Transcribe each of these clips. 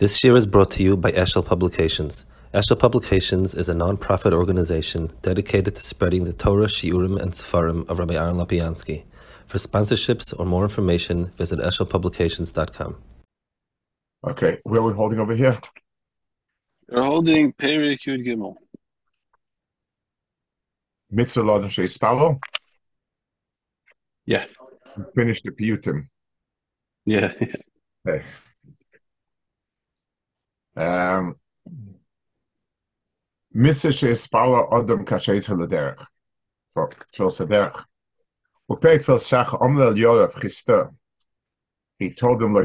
This year is brought to you by Eshel Publications. Eshel Publications is a non-profit organization dedicated to spreading the Torah, Shiurim, and Sefarim of Rabbi Aaron Lapiansky. For sponsorships or more information, visit eshelpublications.com. Okay, where are we holding over here? We're holding Perek Yud Gimel. Mitzelos and Shes Pavo? Yeah. Finish the Piyutim. Yeah. Okay. He told them like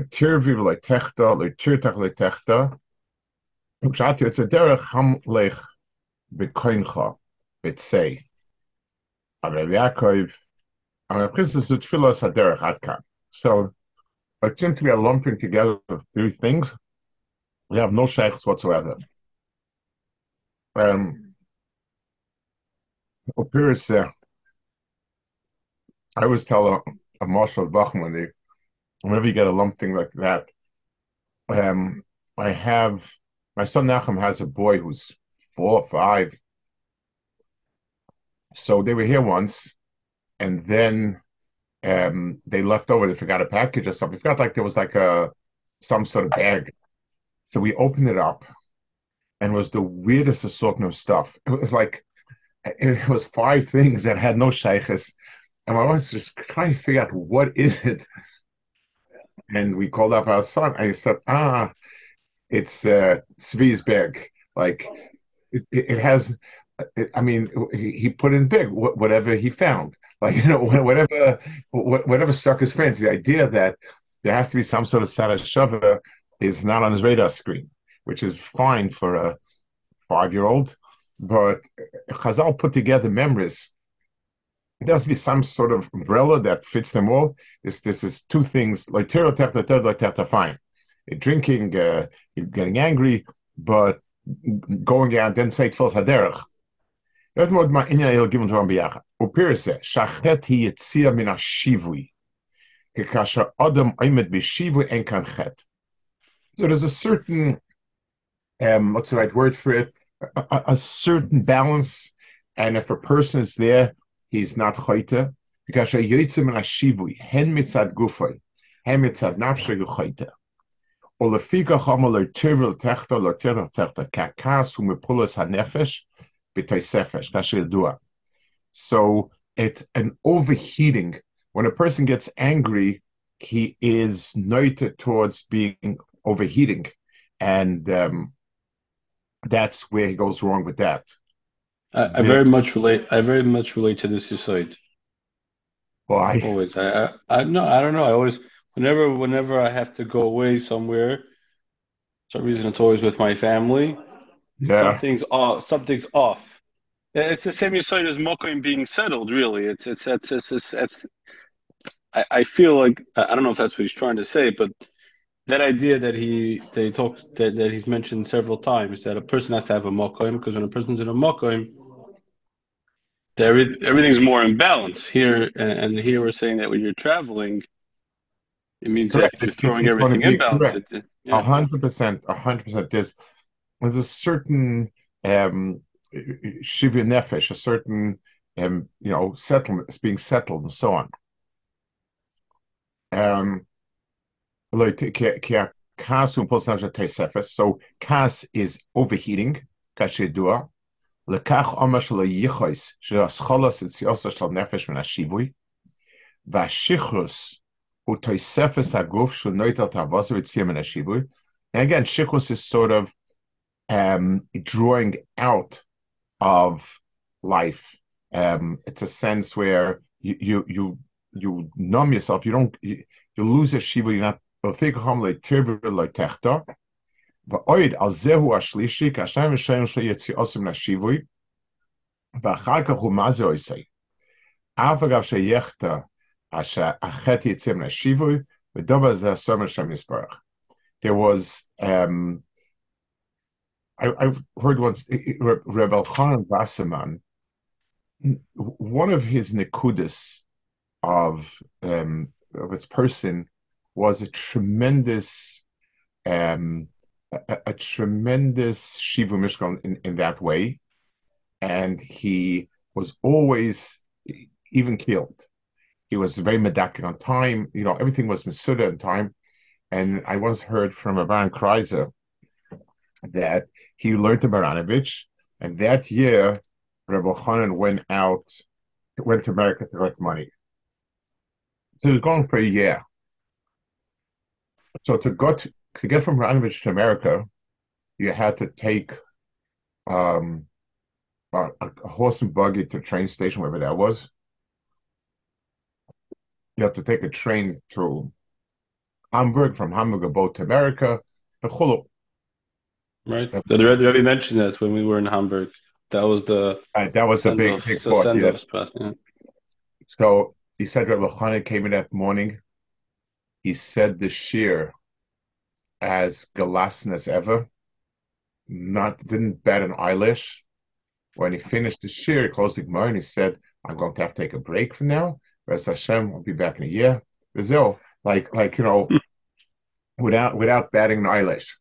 tirviv like techta like tirtach like techta. Pshat it's a derech ham lech bekoincha betsay. Rabbi Yaakov and Rabbi Chizda said tefillas a derech adkan. So it seems to be a lumping together of three things. We have no sheikhs whatsoever. I always tell a marshal Bachman whenever you get a lump thing like that, my son Nachum has a boy who's 4 or 5. So they were here once, and then they left over. They forgot a package or something. It felt like there was like some sort of bag. So we opened it up, and it was the weirdest assortment of stuff. It was 5 things that had no sheikhs, and I was just trying to figure out what is it. And we called up our son. I said, it's Svi's bag. Like he put in big whatever he found. Like whatever struck his fancy. The idea that there has to be some sort of sadashava is not on his radar screen, which is fine for a 5-year-old. But Chazal put together memories. There has to be some sort of umbrella that fits them all. This is 2 things, like fine. Drinking, you're getting angry, but going out, then say it falls haderach. So there's a certain, what's the right word for it? A certain balance. And if a person is there, he's not choyte, because he yotzei min hashivui, hen mitzad gufay, hen mitzad nafshei choyte. Olefika chama lo tirvil techta lo tirvil techta kakas umipulas hanefesh b'toisefesh kasher yadua. So it's an overheating. When a person gets angry, he is noted towards being overheating, and that's where he goes wrong with that. I very much relate to this aside. Why? Always. I don't know. I always, whenever I have to go away somewhere, for some reason it's always with my family. Yeah. Something's off. It's the same aside as Mokoim being settled. Really, I feel like I don't know if that's what he's trying to say, but that idea that he's mentioned several times, that a person has to have a mokoim, because when a person's in a mokoim, everything's more in balance. Here and here we're saying that when you're traveling, it means that you're throwing everything in balance. 100%. There's a certain shivur nefesh, a certain settlement, it's being settled and so on. So kas is overheating. And again, shichus is sort of drawing out of life. It's a sense where you numb yourself. You lose your shiva. You're not. There was, I've heard once, Reb Elchanan Wasserman, one of his nekudas of its person was a tremendous a tremendous Shiva Mishkan in that way, and he was always even killed. He was very medakin on time. You know, everything was mesuda on time. And I once heard from Abraham Kreiser that he learned to Baranovich, and that year Reb Elchanan went to America to collect money. So he was gone for a year. So to get from Baranovich to America, you had to take a horse and buggy to the train station, wherever that was. You have to take a train to Hamburg, from Hamburg a boat to America, to Chulu. Right. The Rebbe mentioned that when we were in Hamburg. That was the big port, yes. Spot, yeah. So he said Reb Elchanan came in that morning. He said the shir as gelassen as ever. Didn't bat an eyelash. When he finished the shir, he closed the gemara and he said, "I'm going to have to take a break for now. Res Hashem, I'll be back in a year." Brazil, like you know, without batting an eyelash.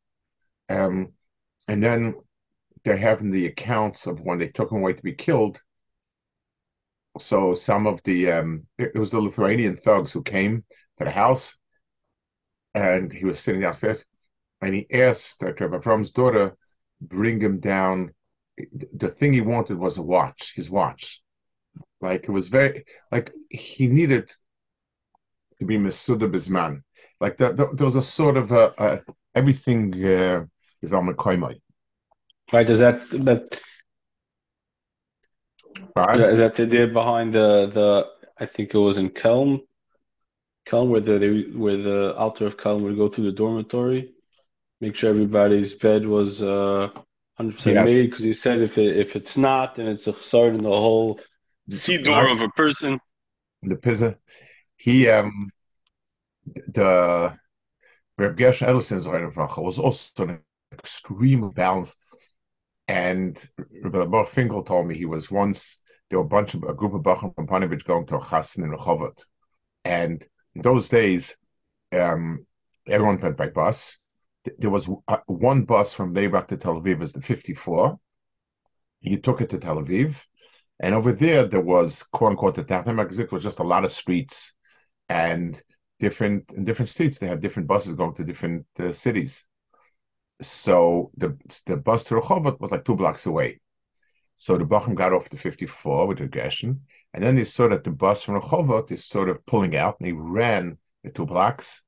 And then they're having the accounts of when they took him away to be killed. So some of the, it was the Lithuanian thugs who came to the house, and he was sitting downstairs, and he asked Avram's daughter, bring him down. The thing he wanted was a watch, his watch. Like it was very, like he needed to be Mesuda Bizman. Like there was a sort of a everything is on the koimai. Right, is that right? Is that the idea behind the I think it was in Kelm where the altar of Kelm would go through the dormitory, make sure everybody's bed was 100% made, because he said if it's not, then it's a chasar in the whole siddur of a person. The pizza, the Reb Gersh Edelson's was also an extremely balanced. And Rabbi Finkel told me he was once, there were a group of Bachim from Panevich going to a chassan in Rechovot. And in those days, everyone went by bus. There was one bus from Leibach to Tel Aviv, was the 54. You took it to Tel Aviv. And over there was, quote unquote, the Tatna magazine, was just a lot of streets. And in different streets, they had different buses going to different cities. So the bus to Rechovot was like 2 blocks away. So the Bachim got off the 54 with the Gershon, and then they saw that the bus from Rechovot is sort of pulling out, and they ran the 2 blocks.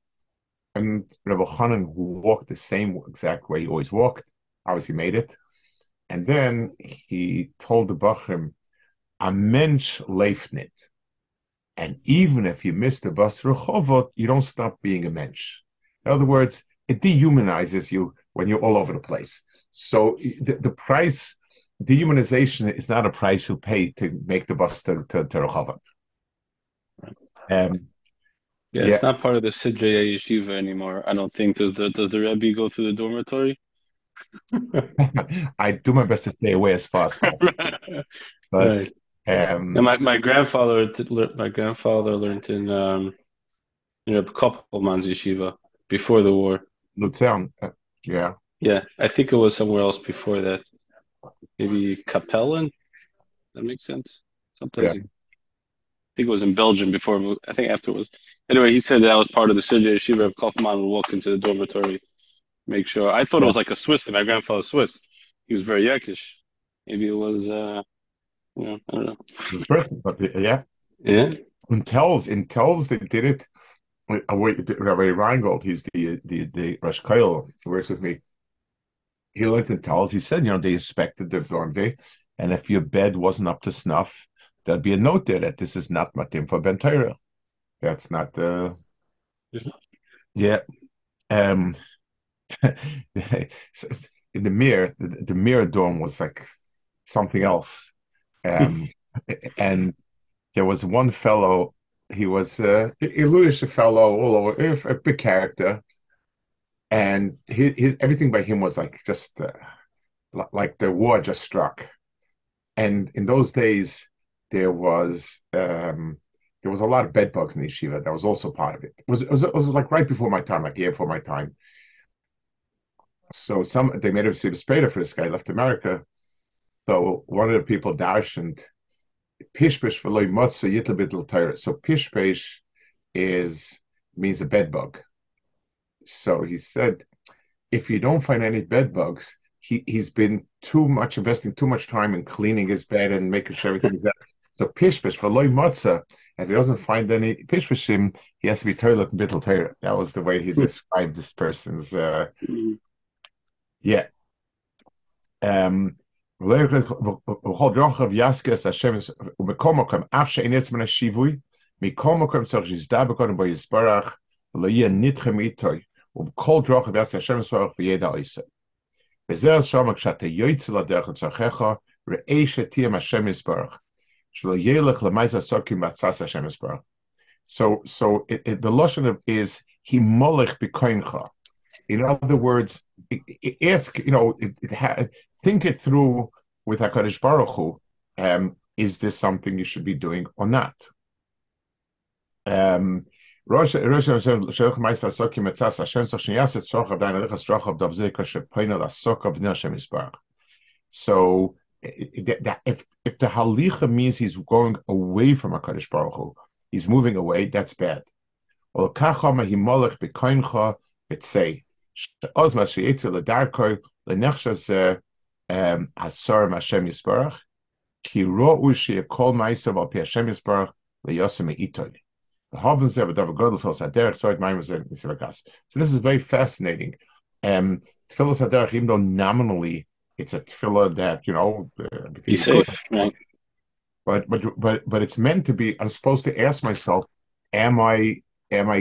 And Reb Elchanan walked the same exact way he always walked. Obviously made it. And then he told the Bachim, a mensch leifnit. And even if you miss the bus to Rechovot, you don't stop being a mensch. In other words, it dehumanizes you when you're all over the place. So the price, dehumanization is not a price you pay to make the bus to Rechovot. Yeah, it's not part of the Sidrei Yeshiva anymore, I don't think. Does the Rebbe go through the dormitory? I do my best to stay away as far as possible. But, right. My grandfather learned in Kaufman's Yeshiva before the war. Luzern. Yeah. Yeah, I think it was somewhere else before that. Maybe Kapellen. That makes sense. Someplace. Yeah. I think it was in Belgium before. I think after it was. Anyway, he said that was part of the Sidrei Yeshiva. Reb Kaufman would walk into the dormitory, make sure. I thought it was like a Swiss. My grandfather's Swiss. He was very Yiddish. Maybe it was. I don't know. This person, but yeah. Yeah. In Tells, they did it. Rabbi Reingold, he's the Rosh Koil, who works with me. He looked and tells, he said, they inspected the dorm day, and if your bed wasn't up to snuff, there'd be a note there that this is not matim for ben Torah. That's not the... Yeah. In the mirror dorm was like something else. And there was one fellow... He was a Jewish fellow, all over, a big character, and he everything by him was like just like the war just struck. And in those days, there was a lot of bed bugs in the yeshiva. That was also part of it. It was like right before my time, like a year before my time. So they made him see the Seder for this guy, left America. So one of the people darshaned Pishpish v'lo motza yitl b'tl Torah. So Pishpish means a bed bug. So he said, if you don't find any bed bugs, he's been investing too much time in cleaning his bed and making sure everything's out. So Pishpish v'lo motza, if he doesn't find any Pishpishim, he has to be toilet and b'tl Torah. That was the way he described this person's So the Lashon is himolech b'koincha. In other words, think it through with HaKadosh Baruch Hu. Is this something you should be doing or not? So if the halicha means he's going away from HaKadosh Baruch Hu, he's moving away, that's bad. So this is very fascinating. Tefillah Haderech, even though nominally it's a tefillah that he's safe, right? But it's meant to be. I'm supposed to ask myself, am I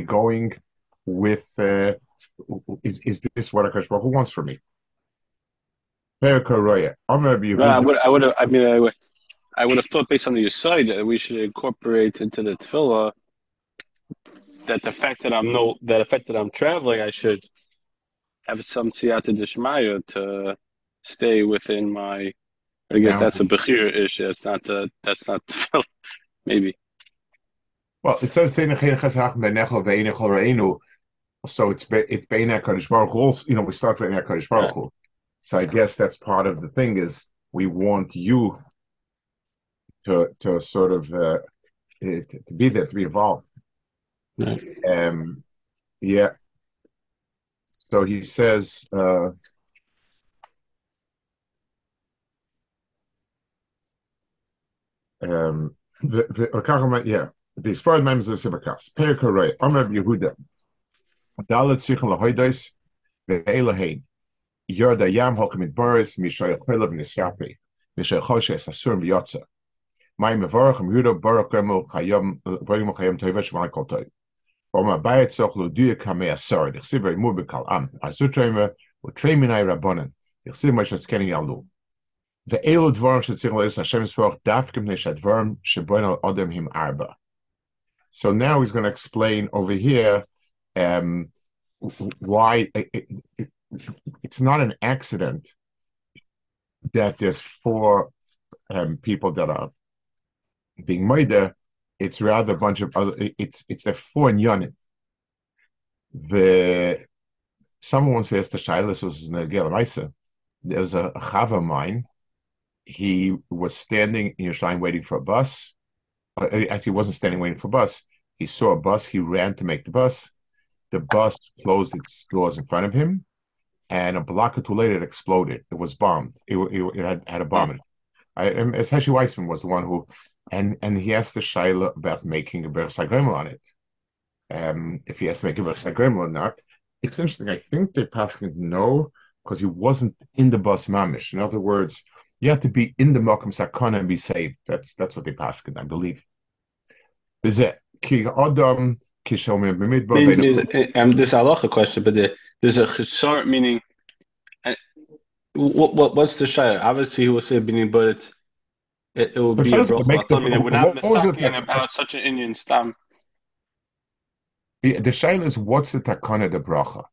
going with? Is this what HaKadosh Baruch Hu wants from me? I would have thought, based on the aside, that we should incorporate into the tefillah that the fact that I'm traveling, I should have some siyata d'shmaya to stay within my. I guess that's a bechir issue. It's not. That's not tefillah. Maybe. Well, it says so it's beinei HaKadosh Baruch Hu. We start beinei HaKadosh Baruch Hu. So I guess that's part of the thing is we want you to sort of to be there, to be involved. Right. Yeah. So he says. The expired members of the Sibakas. Perek Omer Yehuda. Dalet Sichon LaHoydos veElahein. So now he's going to explain over here why it's not an accident that there's four people that are being murdered. It's rather a bunch of other. It's the four inyanim. Someone says the Shilas was in the Gelamaisa. There was a Chava of mine. He was standing in Yerushalayim waiting for a bus. Actually, he wasn't standing waiting for a bus. He saw a bus. He ran to make the bus. The bus closed its doors in front of him. And a block or two later, it exploded. It was bombed. It had a bomb in it. Heshi Weissman was the one who, and he asked the Shaila about making a Bereshit Gremel on it. If he has to make a Bereshit Gremel or not, it's interesting. I think they're passing no, because he wasn't in the bus mamish. In other words, you have to be in the Malkum Sakana and be saved. That's what they passed, I believe. Is it? This is a halacha question, but there's a chesar meaning. And what's the shayla? Obviously, he will say bini, but it will be a brocha. I mean, we're not talking about such an Indian stam. The shayla is what's the takana de bracha?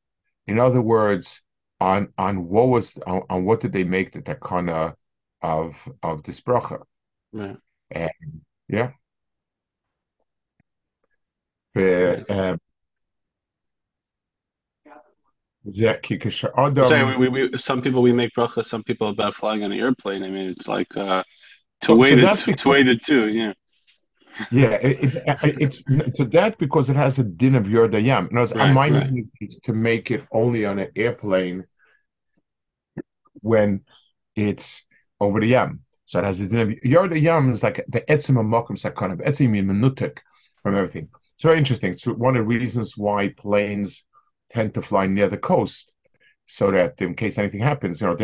In other words, on what did they make the takana of this bracha? Yeah. Yeah. Yeah, Kikasha Adam. Sorry, some people we make bracha, some people about flying on an airplane. I mean, it's like to wait it too. Yeah. Yeah, it's that because it has a din of Yordayam. My meaning is to make it only on an airplane when it's over the Yam. So it has a din of Yordayam is like the etzim amokum sakanav, etzim in menutek from everything. It's very interesting. It's one of the reasons why planes tend to fly near the coast, so that in case anything happens, you know,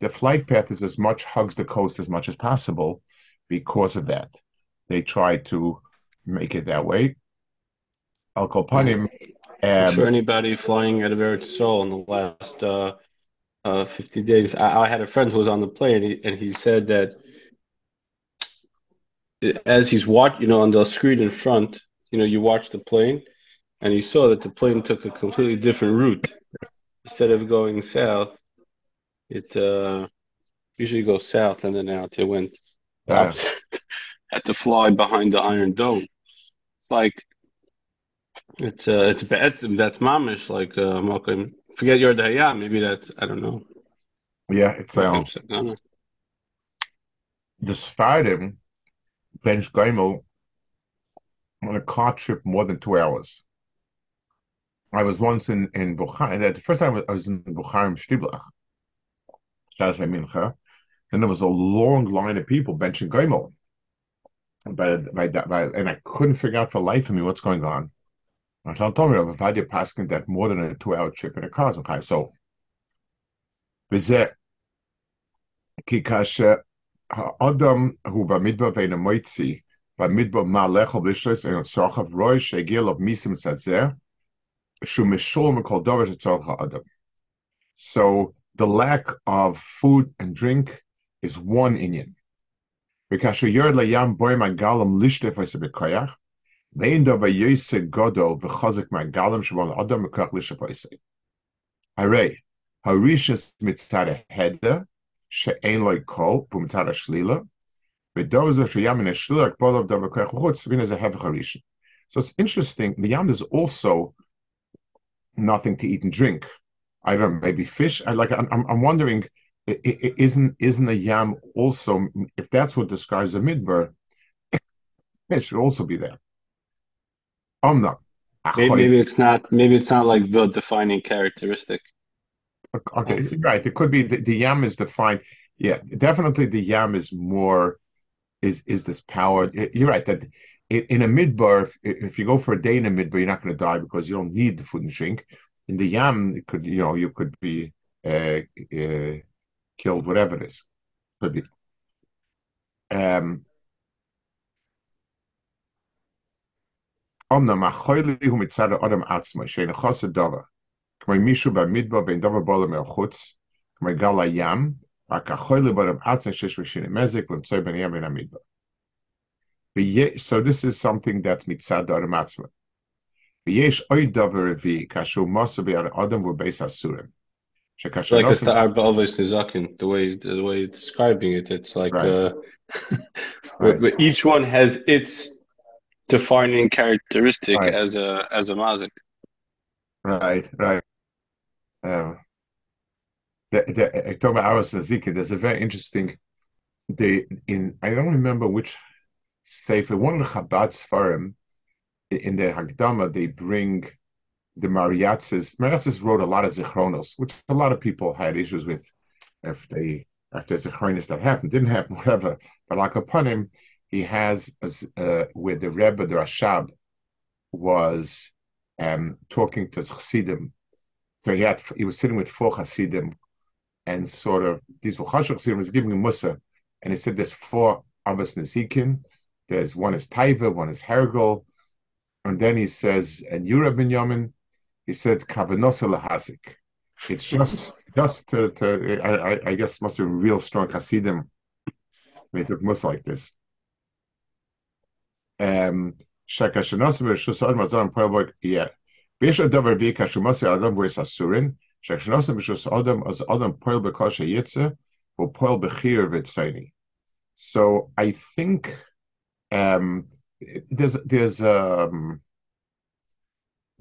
the flight path is as much hugs the coast as much as possible because of that. They try to make it that way. Al Kol Panim. For anybody flying out of Eretz Yisrael in the last 50 days, I had a friend who was on the plane, and he said that as he's watching, you know, on the screen in front, you know, you watch the plane, and he saw that the plane took a completely different route. Instead of going south, it usually goes south, and then out it went opposite. Had to fly behind the Iron Dome. It's be'etzim, that's mamish, like Malcolm. Forget your daya, maybe that's, I don't know. Yeah, it's the Sfardim bench Gaimel on a car trip more than 2 hours. I was once in Bukhari. The first time I was in Bukhari in Stieblach. Then there was a long line of people benching Gaimel. And I couldn't figure out for life of me what's going on. I told me Rav Avadia Paskin that more than a 2 hour trip in a car. So, so the lack of food and drink is one inyan. Because you're the Yam Boy Mangalam Lishte for Sebekayah, they end up a Yese Godol, the Chazak Mangalam Shabon Adam Kaklisha Poise. Hare, Harishas Mitzada Hedda, She Ain Loy Kol, Pumtada Shlila, but those of Yam and Shlilak, both of Dava Kakhuts, Vinas a Heavy Harish. So it's interesting, the Yam is also nothing to eat and drink. I don't know, maybe fish. I'm wondering. Isn't a yam also, if that's what describes a midbar, it should also be there. Maybe it's not like the defining characteristic. Okay, right. It could be the yam is defined. Yeah, definitely the yam is more is this power. You're right that in a midbar, if you go for a day in a midbar, you're not going to die because you don't need the food and drink. In the yam, it could you could be killed, whatever it is, could be. So this is something that's mitzad adam atzma. V'yesh oid davar revi kashu masu be'ar adam v'beis asurim. It's like it's the way it's describing it, it's like right. Right. Each one has its defining characteristic right. as a mazik. Right. There's a very interesting day in, I don't remember which sefer, one of the Chabad Sfarim in the Hagdama, they bring. The Mariatzes wrote a lot of Zichronos, which a lot of people had issues with after Zichronos that happened, didn't happen, whatever. But like upon him, he has where the Rebbe, the Rashab, was talking to Chassidim. So he was sitting with 4 Chassidim, and sort of these were Chashuv Chassidim, was giving him Musa, and he said there's 4 Abbas Nezikin. There's one is Taiva, one is Hergel, and then he says, and you Reb Binyamin. He said, "Kavanos lahazik." It's just to I guess must be real strong Hasidim. They took most like this. So I think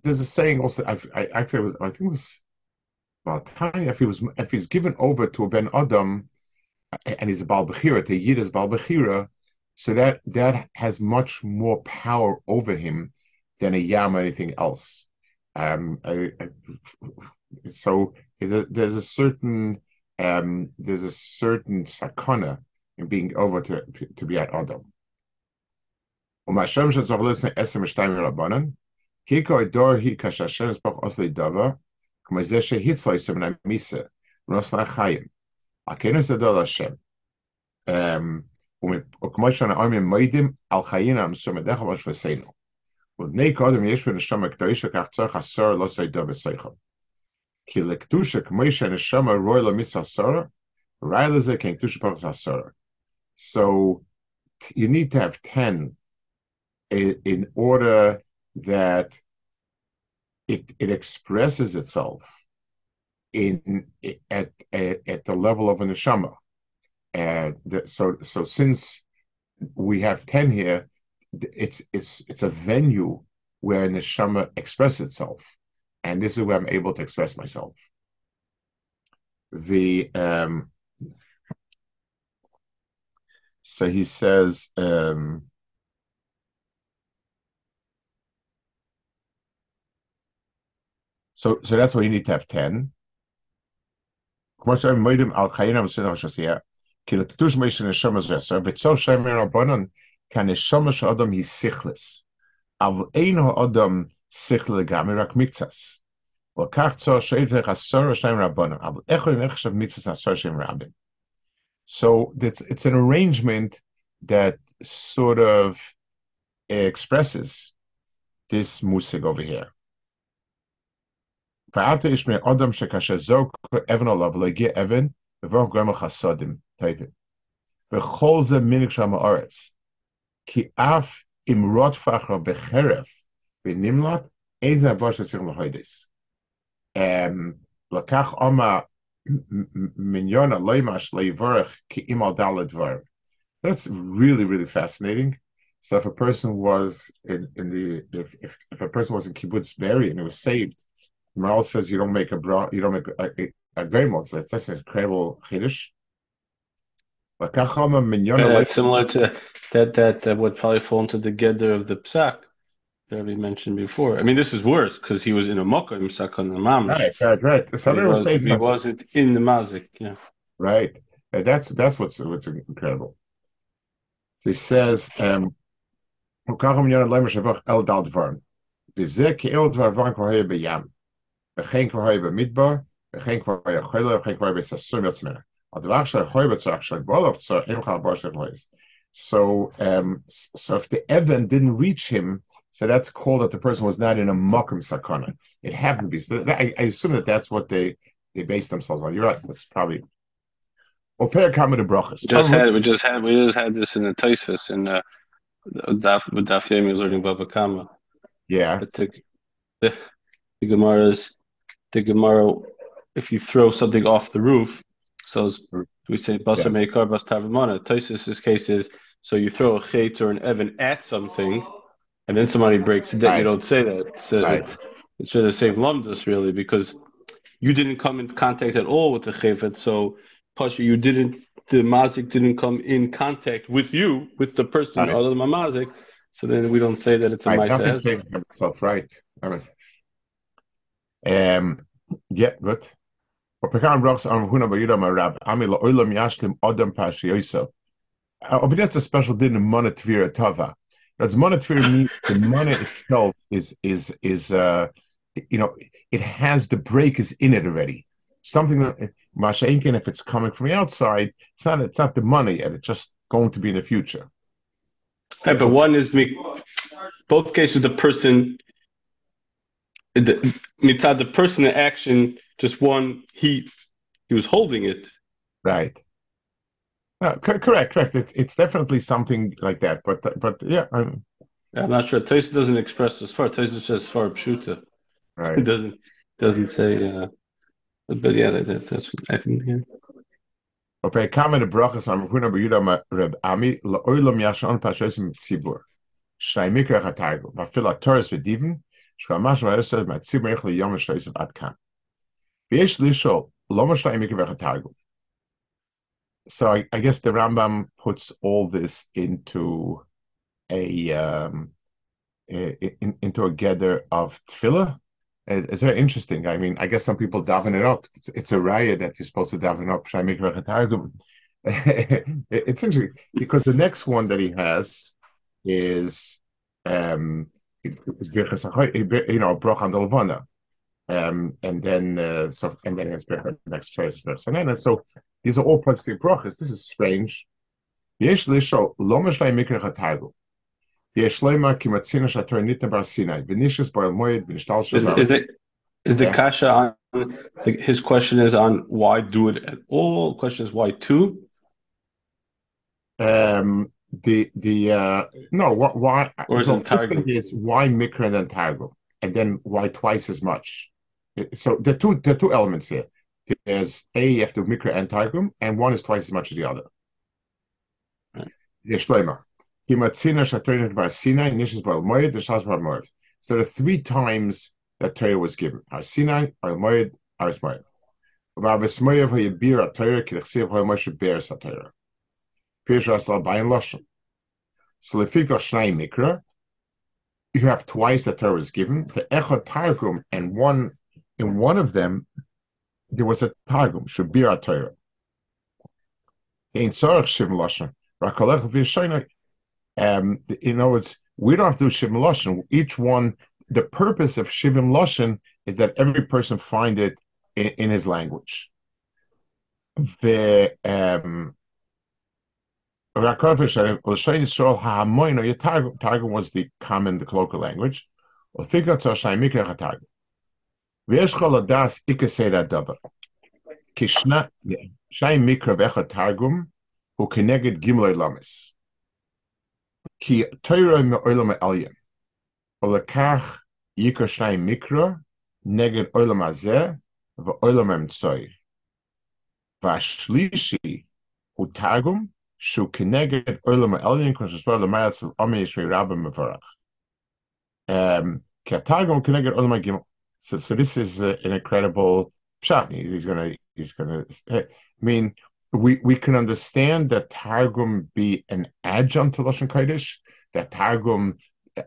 there's a saying also. I think it was If he's given over to a Ben Adam, and he's a Baal Bechira, the Yid is Baal Bechira, so that has much more power over him than a Yam or anything else. So there's a certain sakana in being over to be at Adam. So you need to have 10 in order that it expresses itself at the level of a neshama. So since we have 10 here, it's a venue where neshama expresses itself, and this is where I'm able to express myself. So he says. So that's why you need to have 10. So it's an arrangement that sort of expresses this musig over here. That's really, really fascinating. So if a person was if a person was in Kibbutz Berry and he was saved, Maral says you don't make a gomel. So that's an incredible chiddush. That's similar to that would probably fall into the gather of the psak that we mentioned before. I mean, this is worse because he was in a mokum sakon the mamish. Right. So he wasn't in the mazik. Yeah. Right. That's what's incredible. So he says, So if the Evan didn't reach him, so that's called that the person was not in a Mokum Sakana. It happened to be. So I assume that's what they based themselves on. You're right. That's probably. We just had this in the Tosfos in with Daf Yomi was learning Baba Kama. Yeah. The Gemara, if you throw something off the roof, so we say Basa Meikar Bas Tavimana. Tosfos' case is so you throw a chet or an evan at something, and then somebody breaks it down. You don't say that. So it's the same lumdus really because you didn't come in contact at all with the chet, so. You didn't. The mazik didn't come in contact with you, with the person other than my mazik. So then we don't say that it's a mazik. Self right. Yeah, but that's a special din in monetvira tava. That's monetvira means the money itself is it has the break is in it already. Something that Mashenkin, if it's coming from the outside, it's not the money, and it's just going to be in the future. Right, but one is both cases the person, the person in action, just one he was holding it. Right. No, correct. It's definitely something like that. But yeah, I'm not sure. Tosfos doesn't express as far. Tosfos says far pshuta. Right. It doesn't say. But yeah, that's what I think. Yeah. Okay, comment brachas on Reb Yehuda Reb Ami la'olam yashon pashosim tzibur. Shnei mikra hataygo va'fil ha'toras v'divin sh'kamash va'yosef ma'tzibur echli yom shloisav atkan. So I guess the Rambam puts all this into a gather of tefillah. It's very interesting. I mean, I guess some people daven it up. It's a raya that you're supposed to daven up. It's interesting because the next one that he has is Broch and Alvana. And then it's next verse, and so these are all parts of brachas. This is strange. Is the kasha on his question is on why do it at all? Question is why two? Why? Or so is why mikra and then targum, and then why twice as much? So there are two elements here. There's you have to mikra and targum, and one is twice as much as the other. Right. So the three times that Torah was given. Har Sinai, Har Moed, Har Moed. So mikra, you have twice that Torah was given. The Echad Targum, and one in one of them there was a Targum, Shabira Torah. In Tzorach Shivim Lashon, Rakolech V'Yishaynai. In other words, we don't have to do Shivim Lashon. Each one, the purpose of Shivim Lashon is that every person find it in his language. The Targum was the common, the colloquial language. So this is an incredible pshat. He's gonna. I mean, we can understand that Targum be an adjunct to Lashon Kodesh. That Targum,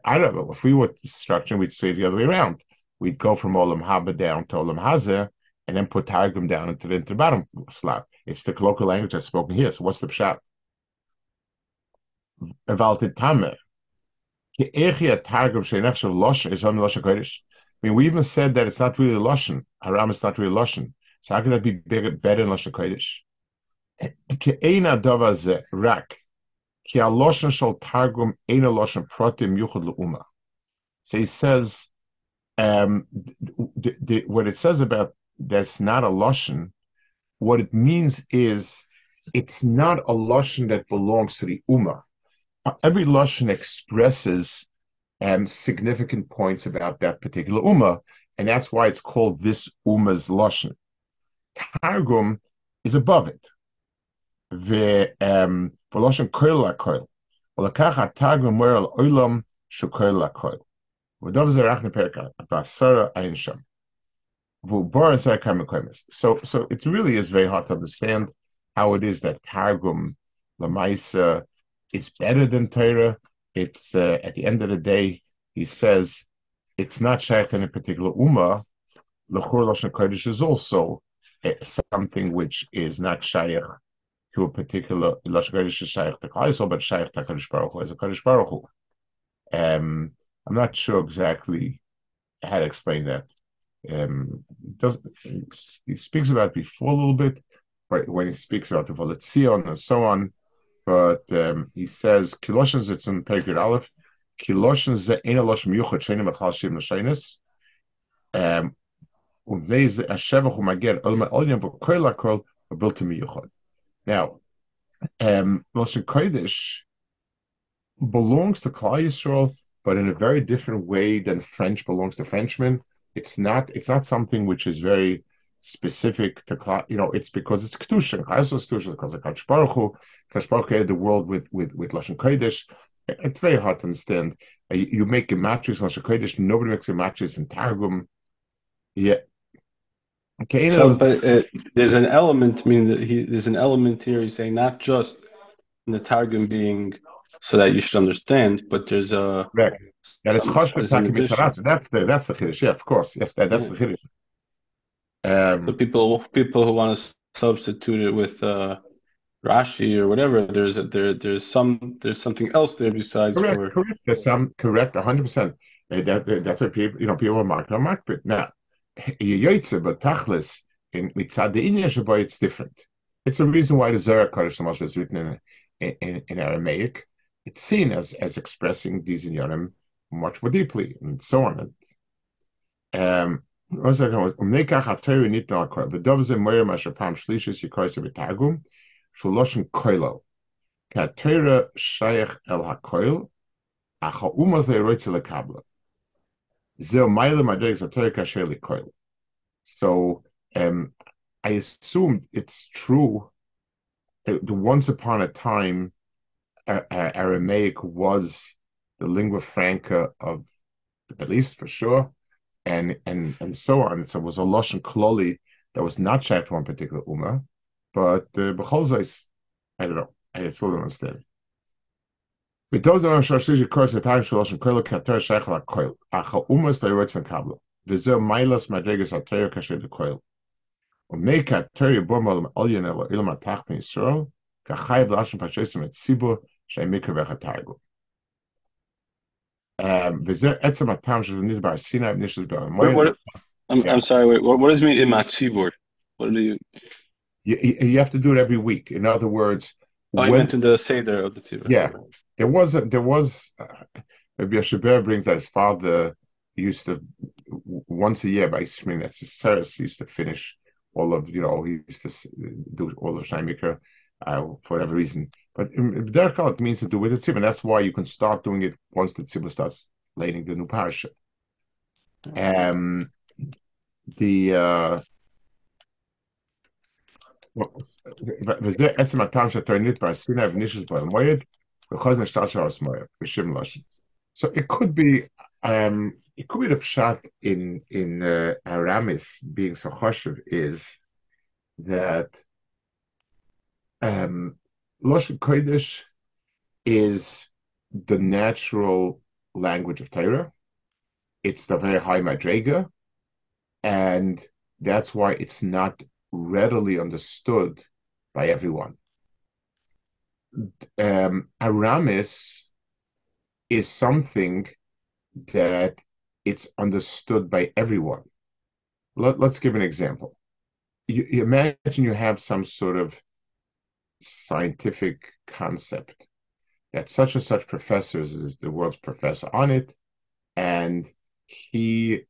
I don't know. If we were structuring, we'd say the other way around. We'd go from Olam Haba down to Olam Hazeh, and then put Targum down into the bottom slab. It's the colloquial language that's spoken here. So what's the pshat? I mean, we even said that it's not really Lashon. Haram is not really Lashon. So how could that be better than Lashon Kodesh? So he says, what it says about that's not a Lashon, what it means is it's not a Lashon that belongs to the Ummah. Every Lashon expresses significant points about that particular ummah, and that's why it's called this ummah's lashon. Targum is above it. So it really is very hard to understand how it is that Targum Lamaisa is better than Torah. It's at the end of the day, he says, it's not shaykh in a particular ummah. L'chor Lashon Kodesh is also something which is not shaykh to a particular. Lashon Kodesh is shaykh to Klal, but shaykh to Kodesh Baruch Hu is a Kodesh Baruch Hu. I'm not sure exactly how to explain that. He speaks about it before a little bit, right, when he speaks about the Voletzion and so on. But he says, Kiloshin, it's in Perek Yud Aleph, Kiloshin ze'en alosh miyuchot she'einu mechal shivim l'sheinis, umnei ze'ashevach u'mager olma olyan v'koil akol v'bilti miyuchot. Now, Lashon Kodesh belongs to Klal Yisrael, but in a very different way than French belongs to Frenchmen. It's not something which is very specific to, you know, it's because it's Kedushin. I also Kedushin because of Kodesh Baruch Hu created the world with Lashon Kodesh. It's very hard to understand. You make a matrix Lashon Kodesh, nobody makes a matrix in Targum. Yeah. Okay, so, but there's an element. I mean, there's an element here. He's saying not just in the targum being so that you should understand, but there's a right. That is choshev takim b'taratz. That's the chiddush. Yeah, of course. Yes, that's the chiddush. So people who want to substitute it with Rashi or whatever, there's something else there besides. Correct. There's some correct 100%. That's what people people are marking on market now. Yoytze, but tachlis in mitzad the inya shaboy, it's different. It's a reason why the Zohar Kodesh Lamash is written in Aramaic. It's seen as expressing these inyanim much more deeply, and so on. So I assumed it's true that once upon a time Aramaic was the lingua franca of the Middle East for sure, and so on. So it was a Lashon Kloli that was not shared for one particular Ummah, but B'chol Zeis, I don't know, I still don't understand. I'm sorry, wait, what does it mean in my keyboard? What do you have to do it every week. In other words, I went to the Seder of the Tzibur. Yeah. There was Rabbi Yashiber brings that his father used to once a year by Shemini Netziris used to finish all of he used to do all of Shemini for whatever reason. But B'derech Klal it means to do with the Tzibur, and that's why you can start doing it once the Tzibur starts laying the new parasha. So it could be the pshat in Aramis being so choshev is that Lashon Kodesh is the natural language of Torah. It's the very high madrega, and that's why it's not readily understood by everyone. Aramis is something that it's understood by everyone. Let's give an example. You imagine you have some sort of scientific concept that such and such professor is the world's professor on it, and he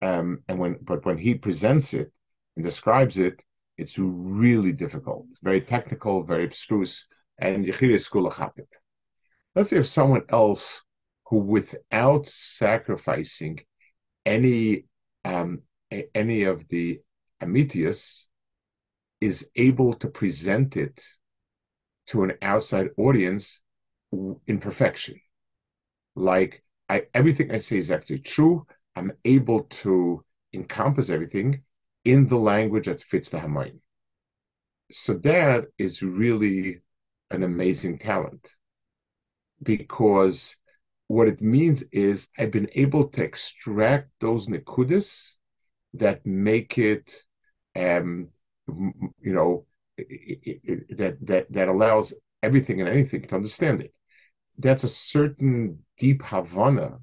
when he presents it and describes it, it's really difficult, very technical, very abstruse, and let's say if someone else who, without sacrificing any of the amitius, is able to present it to an outside audience in perfection, like everything I say is actually true, I'm able to encompass everything in the language that fits the Hamayim. So that is really an amazing talent, because what it means is I've been able to extract those nekudas that make it, that allows everything and anything to understand it. That's a certain deep havana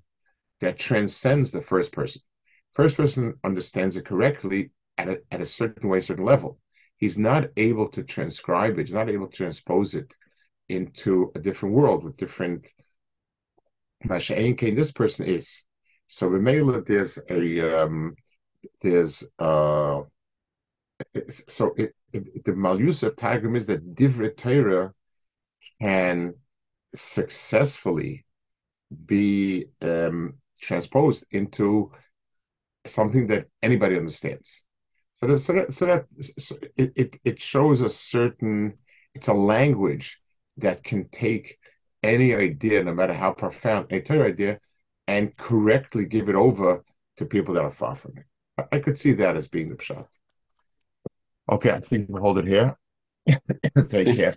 that transcends the first person. First person understands it correctly, at a certain way, certain level. He's not able to transcribe it, he's not able to transpose it into a different world with different this person is. So Remela, the Malus of Targum is that Divrei Torah can successfully be transposed into something that anybody understands. So it shows a certain, it's a language that can take any idea, no matter how profound, any Torah idea, and correctly give it over to people that are far from it. I could see that as being the pshat. Okay, I think we hold it here. Take care.